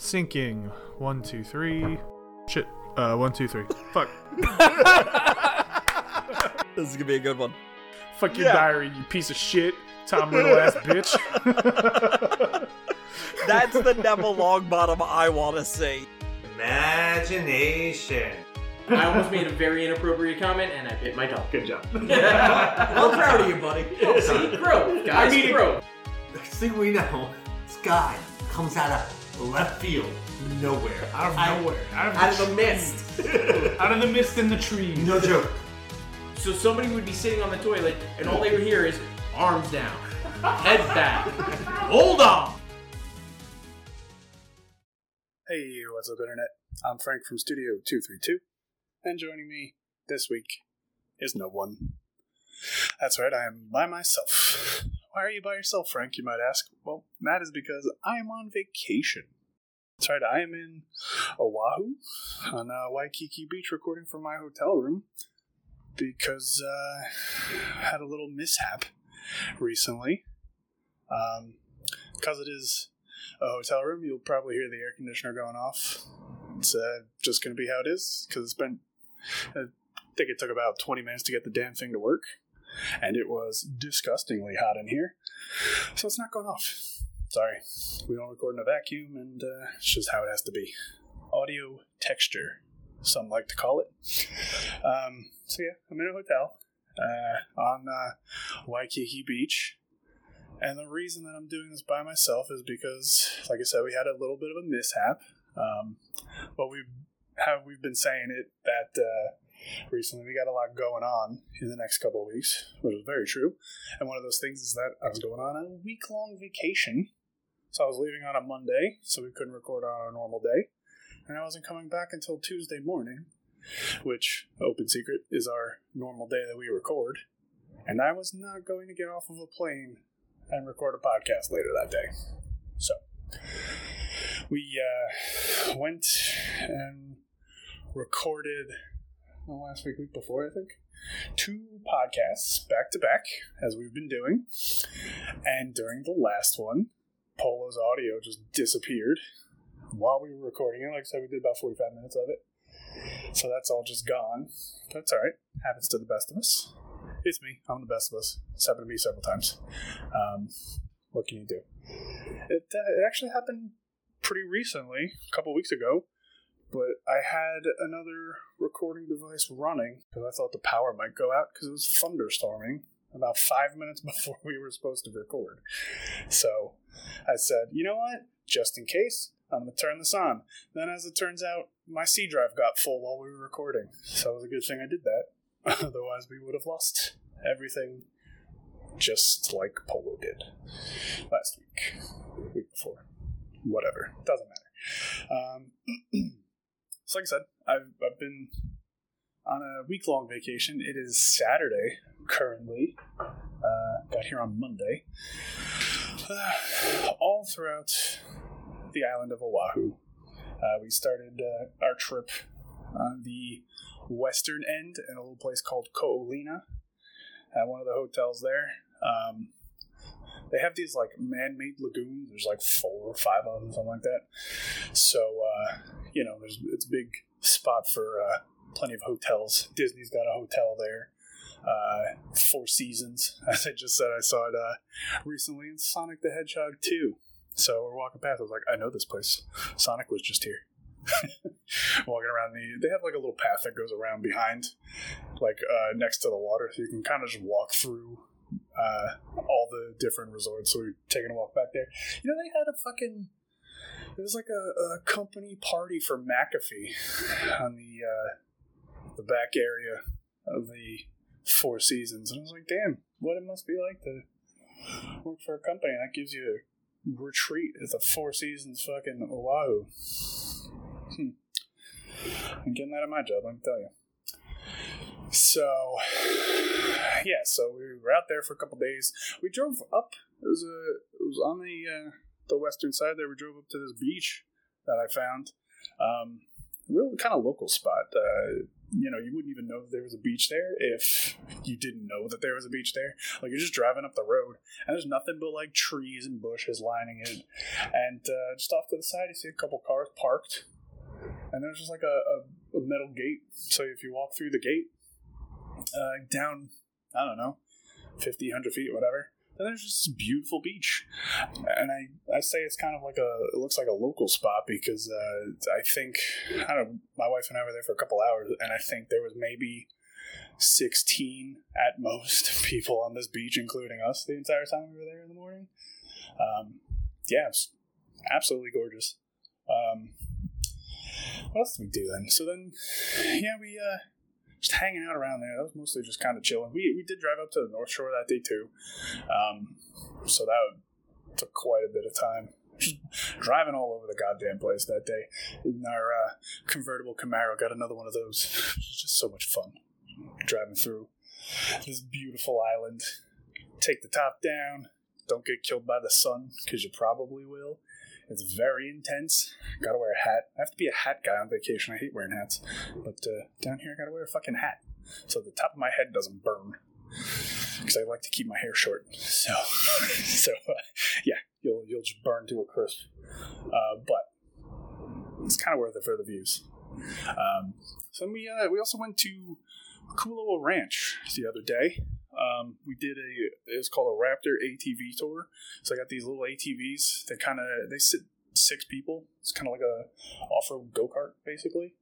Sinking. 1, 2, 3. Shit. 1, 2, 3. Fuck. This is gonna be a good one. Fuck your diary, you piece of shit. Tom Riddle ass bitch. That's the Neville Longbottom I want to see. Imagination. I almost made a very inappropriate comment, and I bit my tongue. Good job. I'm proud of you, buddy. Oh, see, bro. Guys, bro. Next thing we know, this guy comes out of left field. Nowhere. Out of nowhere. Out of the mist. Out of the mist in the trees. No joke. So somebody would be sitting on the toilet, and all they would hear is, arms down, head back, hold on. Hey, what's up, Internet? I'm Frank from Studio 232, and joining me this week is no one. That's right, I am by myself. Why are you by yourself, Frank, you might ask? Well, that is because I am on vacation. That's right, I am in Oahu on Waikiki Beach recording from my hotel room because I had a little mishap recently. Because it is a hotel room, you'll probably hear the air conditioner going off. It's just going to be how it is, because it's been, I think it took about 20 minutes to get the damn thing to work, and it was disgustingly hot in here, so it's not going off. Sorry, we don't record in a vacuum, and it's just how it has to be. Audio texture, some like to call it. So yeah, I'm in a hotel on Waikiki Beach. And the reason that I'm doing this by myself is because, like I said, we had a little bit of a mishap. But we've been saying it that recently we got a lot going on in the next couple of weeks, which is very true. And one of those things is that I was going on a week-long vacation. So I was leaving on a Monday, so we couldn't record on a normal day. And I wasn't coming back until Tuesday morning, which, open secret, is our normal day that we record. And I was not going to get off of a plane and record a podcast later that day. So we went and recorded last week, week before, I think, 2 podcasts back to back, as we've been doing. And during the last one, Polo's audio just disappeared while we were recording it. Like I said, we did about 45 minutes of it. So that's all just gone. That's all right. Happens to the best of us. It's me. I'm the best of us. It's happened to me several times. What can you do? It actually happened pretty recently, a couple weeks ago, but I had another recording device running because I thought the power might go out because it was thunderstorming about 5 minutes before we were supposed to record. So I said, you know what? Just in case, I'm going to turn this on. Then as it turns out, my C drive got full while we were recording. So it was a good thing I did that. Otherwise, we would have lost everything just like Polo did last week, week before, whatever. Doesn't matter. So like I said, I've been on a week-long vacation. It is Saturday currently. Got here on Monday. All throughout the island of Oahu, we started our trip on the western end in a little place called Ko Olina at one of the hotels there. They have these like man-made lagoons. There's like 4 or 5 of them, something like that. So it's a big spot for plenty of hotels. Disney's got a hotel there. Four Seasons, as I just said. I saw it recently in Sonic the Hedgehog 2. So we're walking past, I was like, I know this place. Sonic was just here. Walking around they have like a little path that goes around behind, like next to the water, so you can kind of just walk through all the different resorts. So we're taking a walk back there. You know, they had it was like a company party for McAfee on the back area of the Four Seasons, and I was like, damn, what it must be like to work for a company that gives you a retreat at the Four Seasons fucking Oahu. I'm getting that at my job, let me tell you. So, yeah, so we were out there for a couple days. We drove up. It was on the western side there. We drove up to this beach that I found. Really kind of local spot. you know, you wouldn't even know that there was a beach there if you didn't know that there was a beach there. Like, you're just driving up the road, and there's nothing but, like, trees and bushes lining it. And just off to the side, you see a couple cars parked, and there's just, like, a metal gate. So if you walk through the gate, down, I don't know, 50, 100 feet, whatever, and there's just this beautiful beach. And I say it's kind of like a, it looks like a local spot because I think, I don't know, my wife and I were there for a couple hours, and I think there was maybe 16 at most people on this beach, including us, the entire time we were there in the morning. Yeah, it's absolutely gorgeous. What else did we do then? So then, yeah, we... just hanging out around there. That was mostly just kind of chilling. We did drive up to the North Shore that day too, so that took quite a bit of time. Just driving all over the goddamn place that day in our convertible Camaro. Got another one of those. It was just so much fun driving through this beautiful island. Take the top down. Don't get killed by the sun because you probably will. It's very intense. Gotta wear a hat. I have to be a hat guy on vacation. I hate wearing hats. But down here, I gotta wear a fucking hat. So the top of my head doesn't burn. Because I like to keep my hair short. So, yeah, you'll just burn to a crisp. But it's kind of worth it for the views. So then we also went to Kualoa Ranch the other day. We did it was called a Raptor ATV tour. So I got these little ATVs. They sit six people. It's kind of like a off-road go-kart, basically.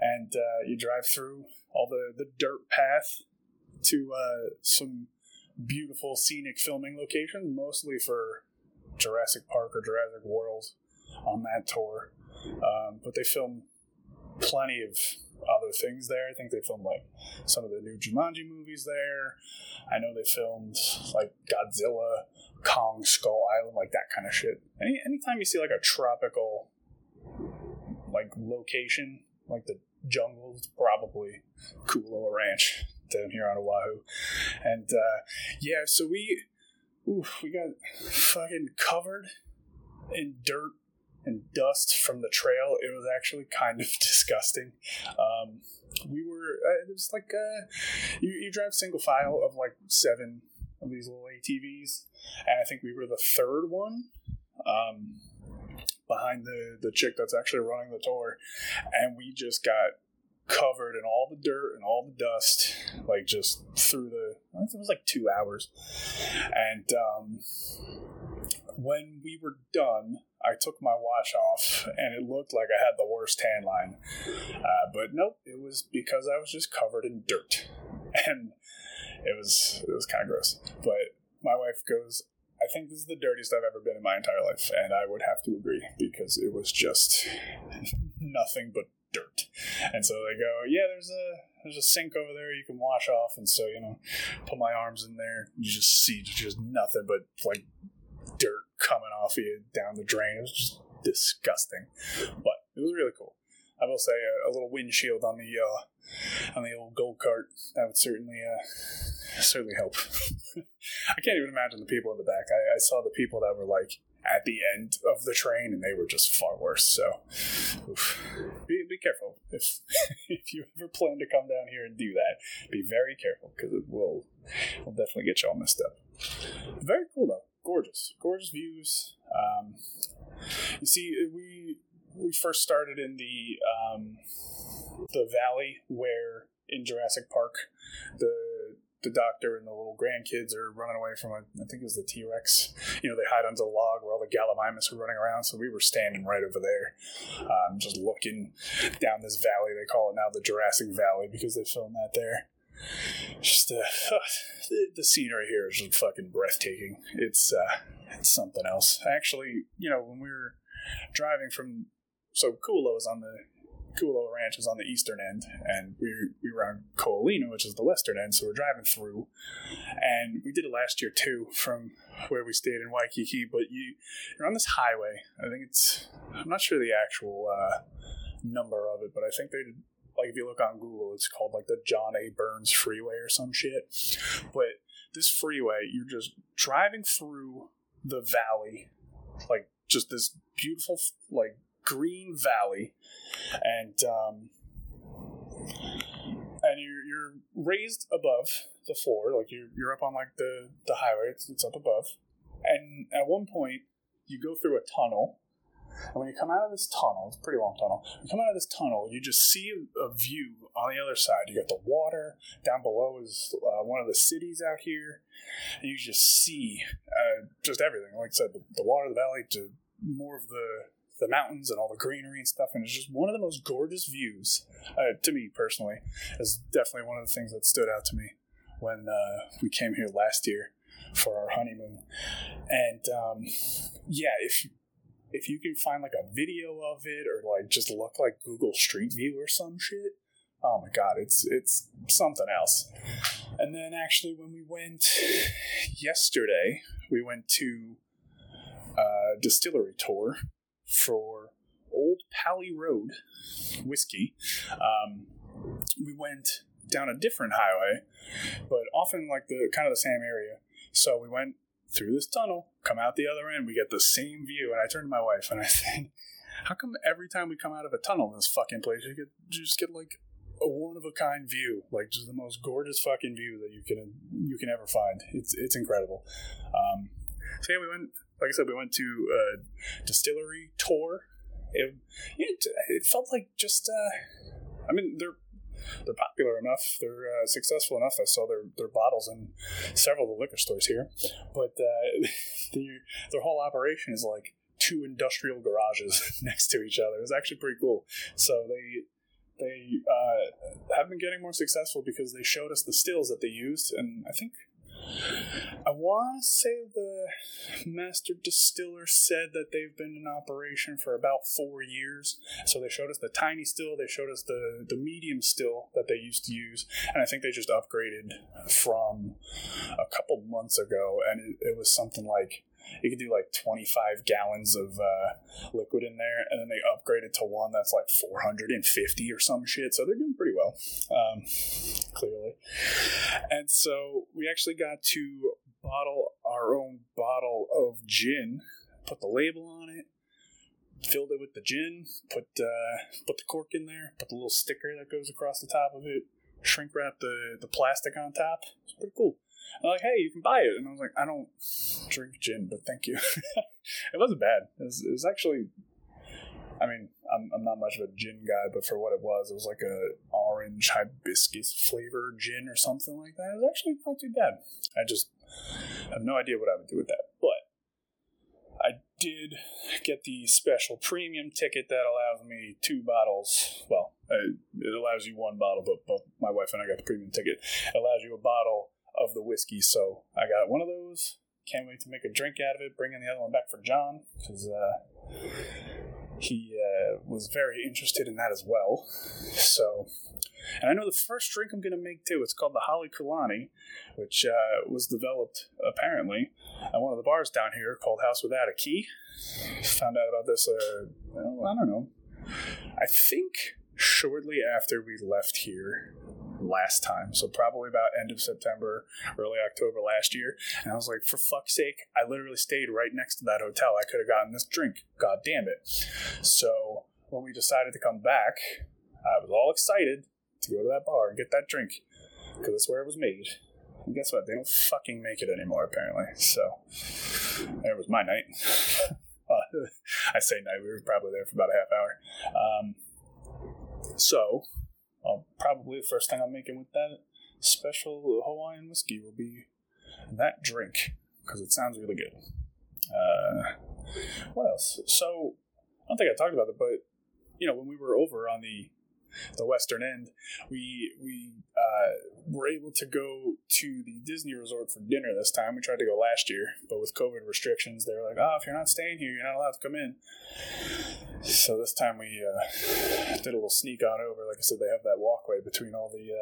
And you drive through all the dirt path to some beautiful scenic filming locations, mostly for Jurassic Park or Jurassic World on that tour. But they film plenty of other things there. I think they filmed like some of the new Jumanji movies there. I know they filmed like Godzilla, Kong Skull Island, like that kind of shit. Anytime you see like a tropical like location, like the jungle, it's probably Kualoa Ranch down here on Oahu. And yeah, so we got fucking covered in dirt and dust from the trail. It was actually kind of disgusting. It was like you drive single file of like seven of these little ATVs, and I think we were the third one, behind the chick that's actually running the tour, and we just got covered in all the dirt and all the dust, like just through it was like 2 hours. And when we were done, I took my watch off, and it looked like I had the worst tan line. But nope, it was because I was just covered in dirt. And it was kind of gross. But my wife goes, I think this is the dirtiest I've ever been in my entire life. And I would have to agree, because it was just nothing but dirt. And so they go, yeah, there's a sink over there you can wash off. And so, you know, put my arms in there. You just see just nothing but, like, dirt coming off of you down the drain. It was just disgusting, but it was really cool. I will say a little windshield on the old go kart, that would certainly help. I can't even imagine the people in the back. I saw the people that were like at the end of the train, and they were just far worse. So be careful if you ever plan to come down here and do that. Be very careful, because it will definitely get you all messed up. Very cool though. Gorgeous views. You see, we first started in the valley where in Jurassic Park the doctor and the little grandkids are running away from I think it was the T-Rex. You know, they hide under the log where all the gallimimus are running around, so we were standing right over there, just looking down this valley. They call it now the Jurassic Valley because they filmed that there. Just the scenery here is just fucking breathtaking. It's something else. Actually, you know, when we were driving from, so Kualoa Ranch is on the eastern end, and we were on Ko Olina, which is the western end. So we're driving through, and we did it last year too, from where we stayed in Waikiki. But you're on this highway. I think I'm not sure the actual number of it, but I think they did. Like, if you look on Google, it's called, like, the John A. Burns Freeway or some shit. But this freeway, you're just driving through the valley, like, just this beautiful, like, green valley. And and you're raised above the floor, like you're up on like the highway. It's up above, and at one point you go through a tunnel. And when you come out of this tunnel, it's a pretty long tunnel, you come out of this tunnel, you just see a view on the other side. You got the water. Down below is one of the cities out here. And you just see just everything. Like I said, the water, the valley, to more of the mountains and all the greenery and stuff. And it's just one of the most gorgeous views, to me personally. It's definitely one of the things that stood out to me when we came here last year for our honeymoon. And, yeah, if you can find like a video of it or like just look like Google Street View or some shit, oh my god, it's something else. And then actually when we went yesterday, we went to a distillery tour for Old Pally Road whiskey. We went down a different highway, but often like the kind of the same area. So we went through this tunnel, come out the other end, we get the same view. And I turned to my wife and I said, how come every time we come out of a tunnel in this fucking place, you just get like a one-of-a-kind view, like just the most gorgeous fucking view that you can ever find. It's incredible. So yeah, we went, like I said, we went to a distillery tour. It felt like just, I mean, they're popular enough, they're successful enough. I saw their bottles in several of the liquor stores here, but their whole operation is like two industrial garages next to each other. It's actually pretty cool. So they have been getting more successful because they showed us the stills that they used, and I think I want to say the master distiller said that they've been in operation for about 4 years. So they showed us the tiny still, they showed us the medium still that they used to use, and I think they just upgraded from a couple months ago, and it was something like you could do like 25 gallons of liquid in there, and then they upgraded to one that's like 450 or some shit. So they're doing pretty well, clearly. And so we actually got to bottle our own bottle of gin, put the label on it, filled it with the gin, put the cork in there, put the little sticker that goes across the top of it, shrink wrap the plastic on top. It's pretty cool. I'm like, hey, you can buy it. And I was like, I don't drink gin, but thank you. It wasn't bad. It was actually, I mean, I'm not much of a gin guy, but for what it was like a orange hibiscus flavor gin or something like that. It was actually not too bad. I just have no idea what I would do with that. But I did get the special premium ticket that allows me two bottles. Well, it allows you one bottle, but both my wife and I got the premium ticket. It allows you a bottle of the whiskey, so I got one of those. Can't wait to make a drink out of it. Bringing the other one back for John because he was very interested in that as well. So, and I know the first drink I'm gonna make too. It's called the Hale Kulani, which was developed apparently at one of the bars down here called House Without a Key. Found out about this. Well, I don't know. I think shortly after we left here last time, so probably about end of September, early October last year, and I was like, for fuck's sake, I literally stayed right next to that hotel. I could have gotten this drink. God damn it. So when we decided to come back, I was all excited to go to that bar and get that drink because that's where it was made. And guess what? They don't fucking make it anymore, apparently. So there was my night. I say night. We were probably there for about a half hour. So probably the first thing I'm making with that special Hawaiian whiskey will be that drink because it sounds really good. What else? So I don't think I talked about it, but you know, when we were over on the western end, we were able to go to the Disney resort for dinner this time. We tried to go last year, but with COVID restrictions, they were like, oh, if you're not staying here, you're not allowed to come in. So this time we did a little sneak on over. Like I said, they have that walkway between all the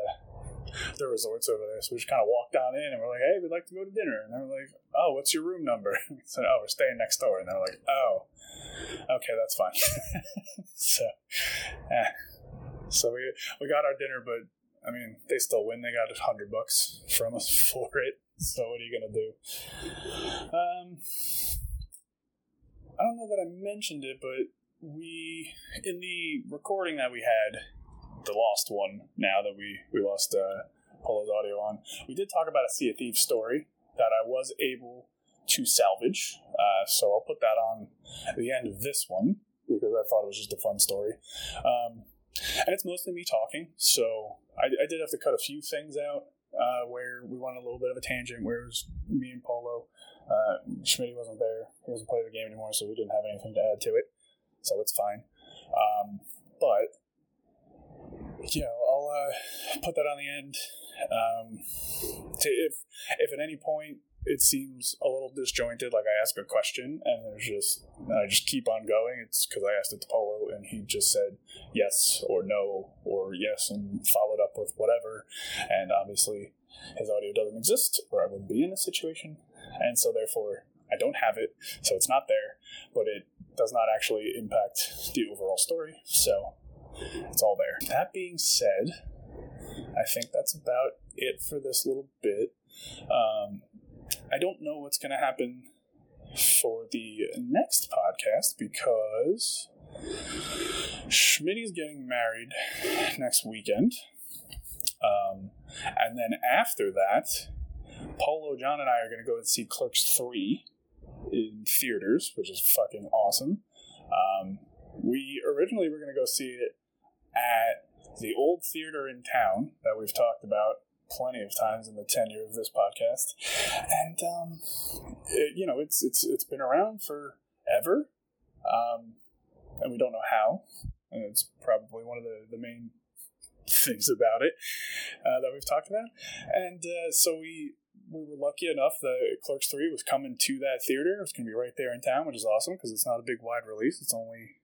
resorts over there. So we just kind of walked on in and we're like, hey, we'd like to go to dinner. And they were like, oh, what's your room number? And we said, oh, we're staying next door. And they were like, oh, okay, that's fine. So we got our dinner, but I mean, they still win. They got $100 from us for it. So what are you gonna do? I don't know that I mentioned it, but in the recording that we had the lost one now that we lost Polo's audio on. We did talk about a Sea of Thieves story that I was able to salvage. So I'll put that on at the end of this one because I thought it was just a fun story. And it's mostly me talking. So I did have to cut a few things out where we went a little bit of a tangent where it was me and Polo. Schmitty wasn't there. He doesn't play the game anymore, so we didn't have anything to add to it. So it's fine. But, you know, I'll put that on the end. If at any point it seems a little disjointed, like I ask a question and I just keep on going, it's because I asked it to Polo and he just said yes or no or yes and followed up with whatever. And obviously his audio doesn't exist or I wouldn't be in this situation. And so therefore I don't have it. So it's not there, but it does not actually impact the overall story. So it's all there. That being said, I think that's about it for this little bit. I don't know what's going to happen for the next podcast because Schmitty's getting married next weekend. And then after that, Polo, John, and I are going to go and see Clerks 3 in theaters, which is fucking awesome. We originally were going to go see it at the old theater in town that we've talked about plenty of times in the tenure of this podcast, and it's been around forever, and we don't know how, and it's probably one of the main things about it that we've talked about, and so we were lucky enough that Clerks 3 was coming to that theater. It's going to be right there in town, which is awesome because it's not a big wide release. It's only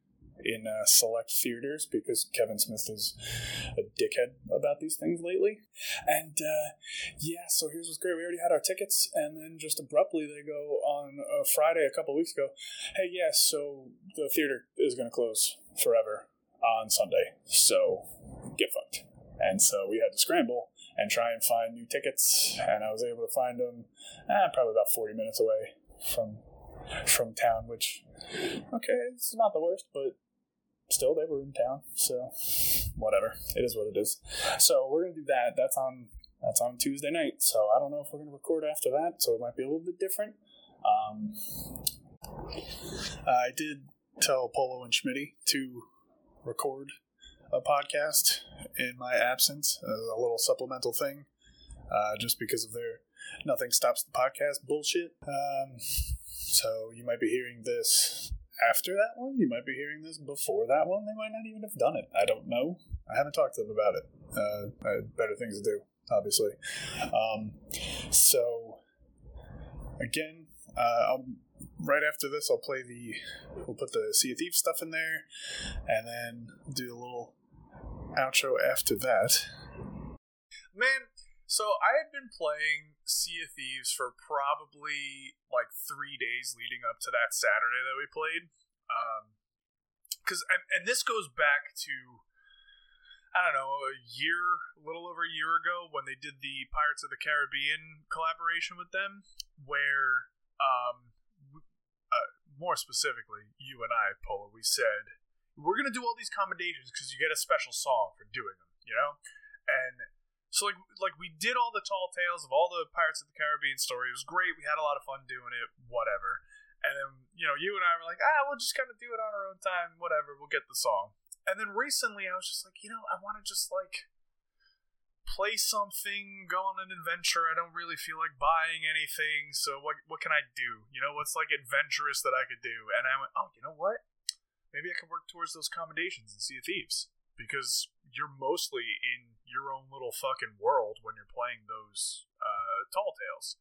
in select theaters because Kevin Smith is a dickhead about these things lately. And so here's what's great. We already had our tickets, and then just abruptly they go on a Friday a couple weeks ago, hey, yeah, so the theater is going to close forever on Sunday. So get fucked. And so we had to scramble and try and find new tickets, and I was able to find them probably about 40 minutes away from town, which, okay, it's not the worst, but still they were in town, so whatever, it is what it is. So we're gonna do that. That's on Tuesday night, so I don't know if we're gonna record after that, so it might be a little bit different. I did tell Polo and Schmitty to record a podcast in my absence, a little supplemental thing, just because of their nothing stops the podcast bullshit. So you might be hearing this after that one. You might be hearing this before that one. They might not even have done it. I don't know. I haven't talked to them about it. I had better things to do, obviously. So again, right after this, we'll put the Sea of Thieves stuff in there, and then do a little outro after that. Man, so I had been playing Sea of Thieves for probably like 3 days leading up to that Saturday that we played, because and this goes back to, I don't know, a little over a year ago when they did the Pirates of the Caribbean collaboration with them, where more specifically, you and I, Polo, we said, we're going to do all these commendations because you get a special song for doing them, you know? And so, like we did all the tall tales of all the Pirates of the Caribbean story. It was great. We had a lot of fun doing it, whatever. And then, you know, you and I were like, we'll just kind of do it on our own time, whatever. We'll get the song. And then recently, I was just like, you know, I want to just, like, play something, go on an adventure. I don't really feel like buying anything. So what can I do? You know, what's, like, adventurous that I could do? And I went, you know what? Maybe I could work towards those commendations in Sea of Thieves, because you're mostly in your own little fucking world when you're playing those tall tales.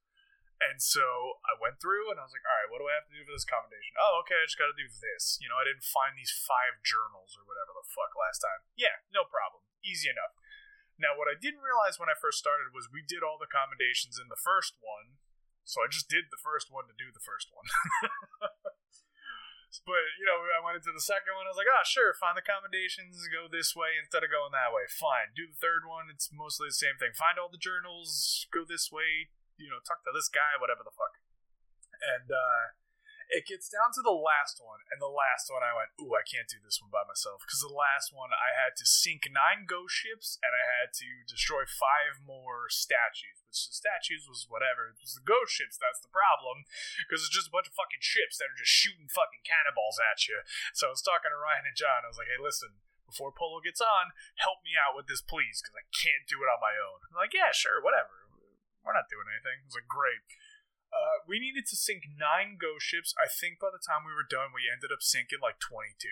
And so I went through and I was like, all right, what do I have to do for this commendation? Oh, okay, I just got to do this. You know, I didn't find these 5 journals or whatever the fuck last time. Yeah, no problem. Easy enough. Now, what I didn't realize when I first started was we did all the commendations in the first one, so I just did the first one to do the first one. But, you know, I went into the second one, I was like, sure, find the commendations, go this way instead of going that way. Fine. Do the third one, it's mostly the same thing. Find all the journals, go this way, you know, talk to this guy, whatever the fuck. And It gets down to the last one, and the last one I went, ooh, I can't do this one by myself, because the last one I had to sink 9 ghost ships, and I had to destroy 5 more statues, which the statues was whatever. It was the ghost ships that's the problem, because it's just a bunch of fucking ships that are just shooting fucking cannonballs at you. So I was talking to Ryan and John, I was like, hey, listen, before Polo gets on, help me out with this, please, because I can't do it on my own. I'm like, yeah, sure, whatever. We're not doing anything. I was like, great. We needed to sink 9 ghost ships. I think by the time we were done, we ended up sinking like 22.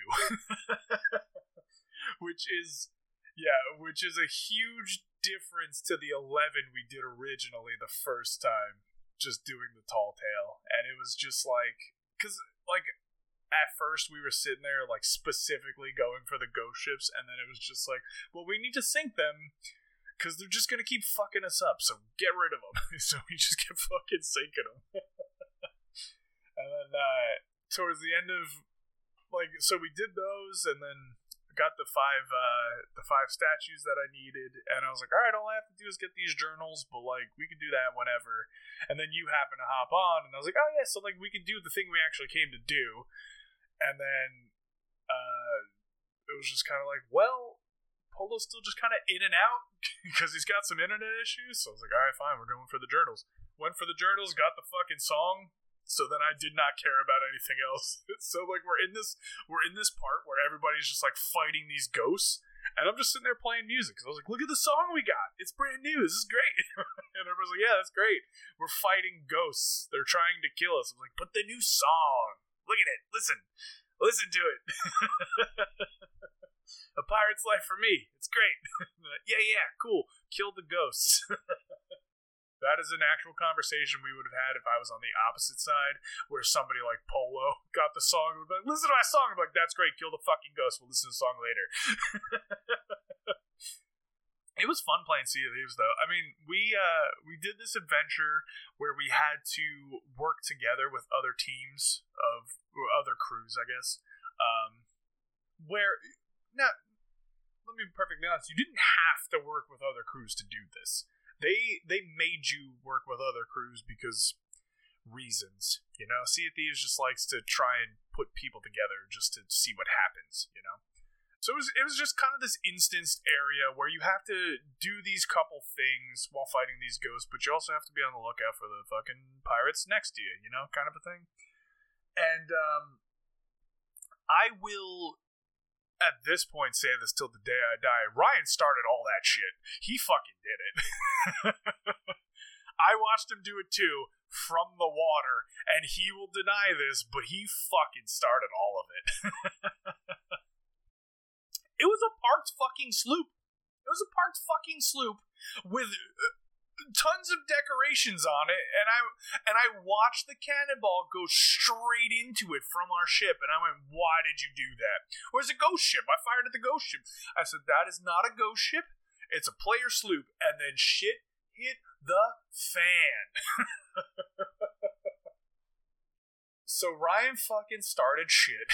which is a huge difference to the 11 we did originally the first time, just doing the tall tale. And it was just like, because like at first we were sitting there like specifically going for the ghost ships, and then it was just like, well, we need to sink them, because they're just going to keep fucking us up, so get rid of them. So we just kept fucking sinking them. And then, towards the end of, like, so we did those, and then got the five statues that I needed, and I was like, alright, all I have to do is get these journals, but, like, we can do that whenever. And then you happen to hop on, and I was like, oh, yeah, so, like, we can do the thing we actually came to do. And then, it was just kind of like, well, Polo's still just kind of in and out because he's got some internet issues. So I was like, all right, fine, we're going for the journals. Went for the journals, got the fucking song. So then I did not care about anything else. So like we're in this part where everybody's just like fighting these ghosts, and I'm just sitting there playing music. Cause I was like, look at the song we got. It's brand new. This is great. And everybody's like, yeah, that's great. We're fighting ghosts. They're trying to kill us. I'm like, but the new song. Look at it. Listen to it. A pirate's life for me. It's great. yeah, cool. Kill the ghosts. That is an actual conversation we would have had if I was on the opposite side, where somebody like Polo got the song and would be like, listen to my song. I'm like, that's great. Kill the fucking ghosts. We'll listen to the song later. It was fun playing Sea of Thieves, though. I mean, we did this adventure where we had to work together with other teams of other crews, I guess, Now, let me be perfectly honest. You didn't have to work with other crews to do this. They made you work with other crews because reasons, you know? Sea of Thieves just likes to try and put people together just to see what happens, you know? So it was just kind of this instanced area where you have to do these couple things while fighting these ghosts, but you also have to be on the lookout for the fucking pirates next to you, you know? Kind of a thing. And I will... at this point, say this till the day I die, Ryan started all that shit. He fucking did it. I watched him do it too, from the water, and he will deny this, but he fucking started all of it. It was a parked fucking sloop. It was a parked fucking sloop with tons of decorations on it, and I watched the cannonball go straight into it from our ship, and I went, why did you do that? Where's a ghost ship? I fired at the ghost ship. I said, that is not a ghost ship. It's a player sloop. And then shit hit the fan. So Ryan fucking started shit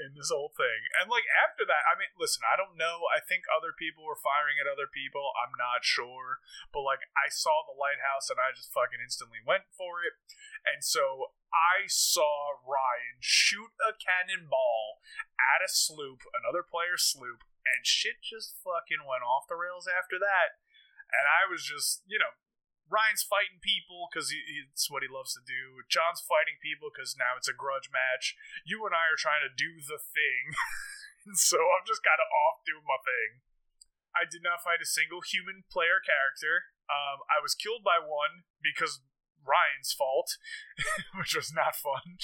in this whole thing. And, like, after that, I mean, listen, I don't know. I think other people were firing at other people. I'm not sure. But, like, I saw the lighthouse and I just fucking instantly went for it. And so I saw Ryan shoot a cannonball at a sloop, another player's sloop, and shit just fucking went off the rails after that. And I was just, you know... Ryan's fighting people because it's what he loves to do. John's fighting people because now it's a grudge match. You and I are trying to do the thing. So I'm just kind of off doing my thing. I did not fight a single human player character. I was killed by one because Ryan's fault, which was not fun.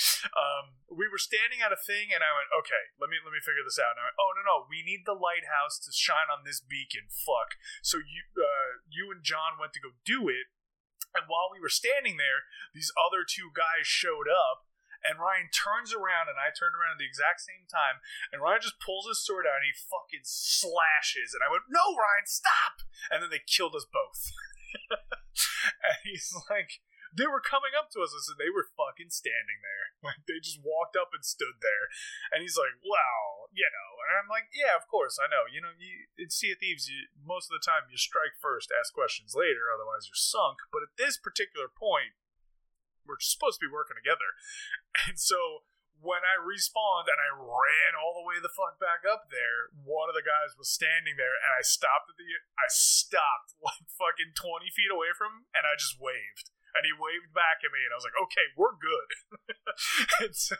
We were standing at a thing and I went, okay, let me figure this out. And I went, oh, no, we need the lighthouse to shine on this beacon. Fuck. So you and John went to go do it. And while we were standing there, these other two guys showed up, and Ryan turns around, and I turned around at the exact same time, and Ryan just pulls his sword out, and he fucking slashes. And I went, no, Ryan, stop! And then they killed us both. And he's like, they were coming up to us. I said, they were fucking standing there. Like, they just walked up and stood there. And he's like, wow, you know. And I'm like, yeah, of course, I know. You know, in Sea of Thieves, most of the time you strike first, ask questions later, otherwise you're sunk. But at this particular point, we're supposed to be working together. And so when I respawned and I ran all the way the fuck back up there, one of the guys was standing there, and I stopped like fucking 20 feet away from him, and I just waved. And he waved back at me, and I was like, okay, we're good. And so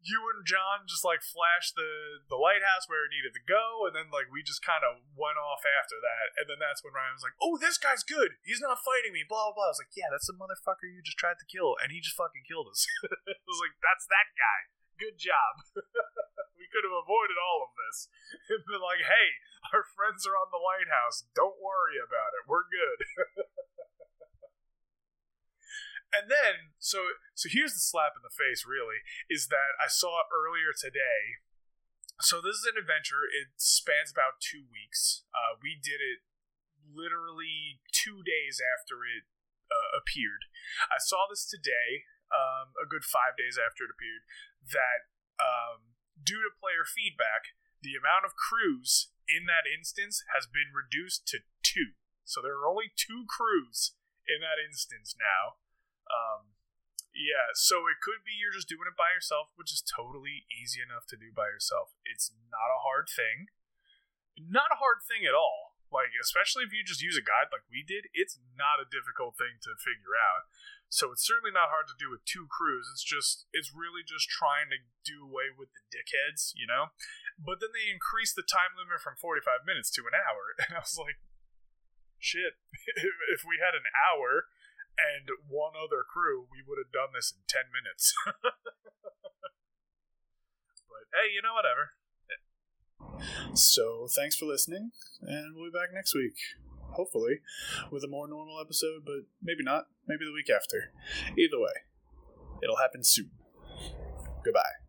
you and John just like flashed the lighthouse where it needed to go, and then like we just kind of went off after that. And then that's when Ryan was like, oh, this guy's good, he's not fighting me, blah blah blah. I was like, yeah, that's the motherfucker you just tried to kill, and he just fucking killed us. I was like, that's that guy, good job. We could have avoided all of this and been like, hey, our friends are on the lighthouse, don't worry about it, we're good. And then, so here's the slap in the face, really, is that I saw earlier today. So this is an adventure. It spans about 2 weeks. We did it literally 2 days after it appeared. I saw this today, a good 5 days after it appeared, that due to player feedback, the amount of crews in that instance has been reduced to 2. So there are only 2 crews in that instance now. Yeah, so it could be you're just doing it by yourself, which is totally easy enough to do by yourself. It's not a hard thing. Not a hard thing at all. Like, especially if you just use a guide like we did, it's not a difficult thing to figure out. So it's certainly not hard to do with 2 crews. It's really just trying to do away with the dickheads, you know? But then they increased the time limit from 45 minutes to an hour. And I was like, shit, if we had an hour and one other crew, we would have done this in 10 minutes. But, hey, you know, whatever. Yeah. So, thanks for listening, and we'll be back next week, hopefully, with a more normal episode, but maybe not. Maybe the week after. Either way, it'll happen soon. Goodbye.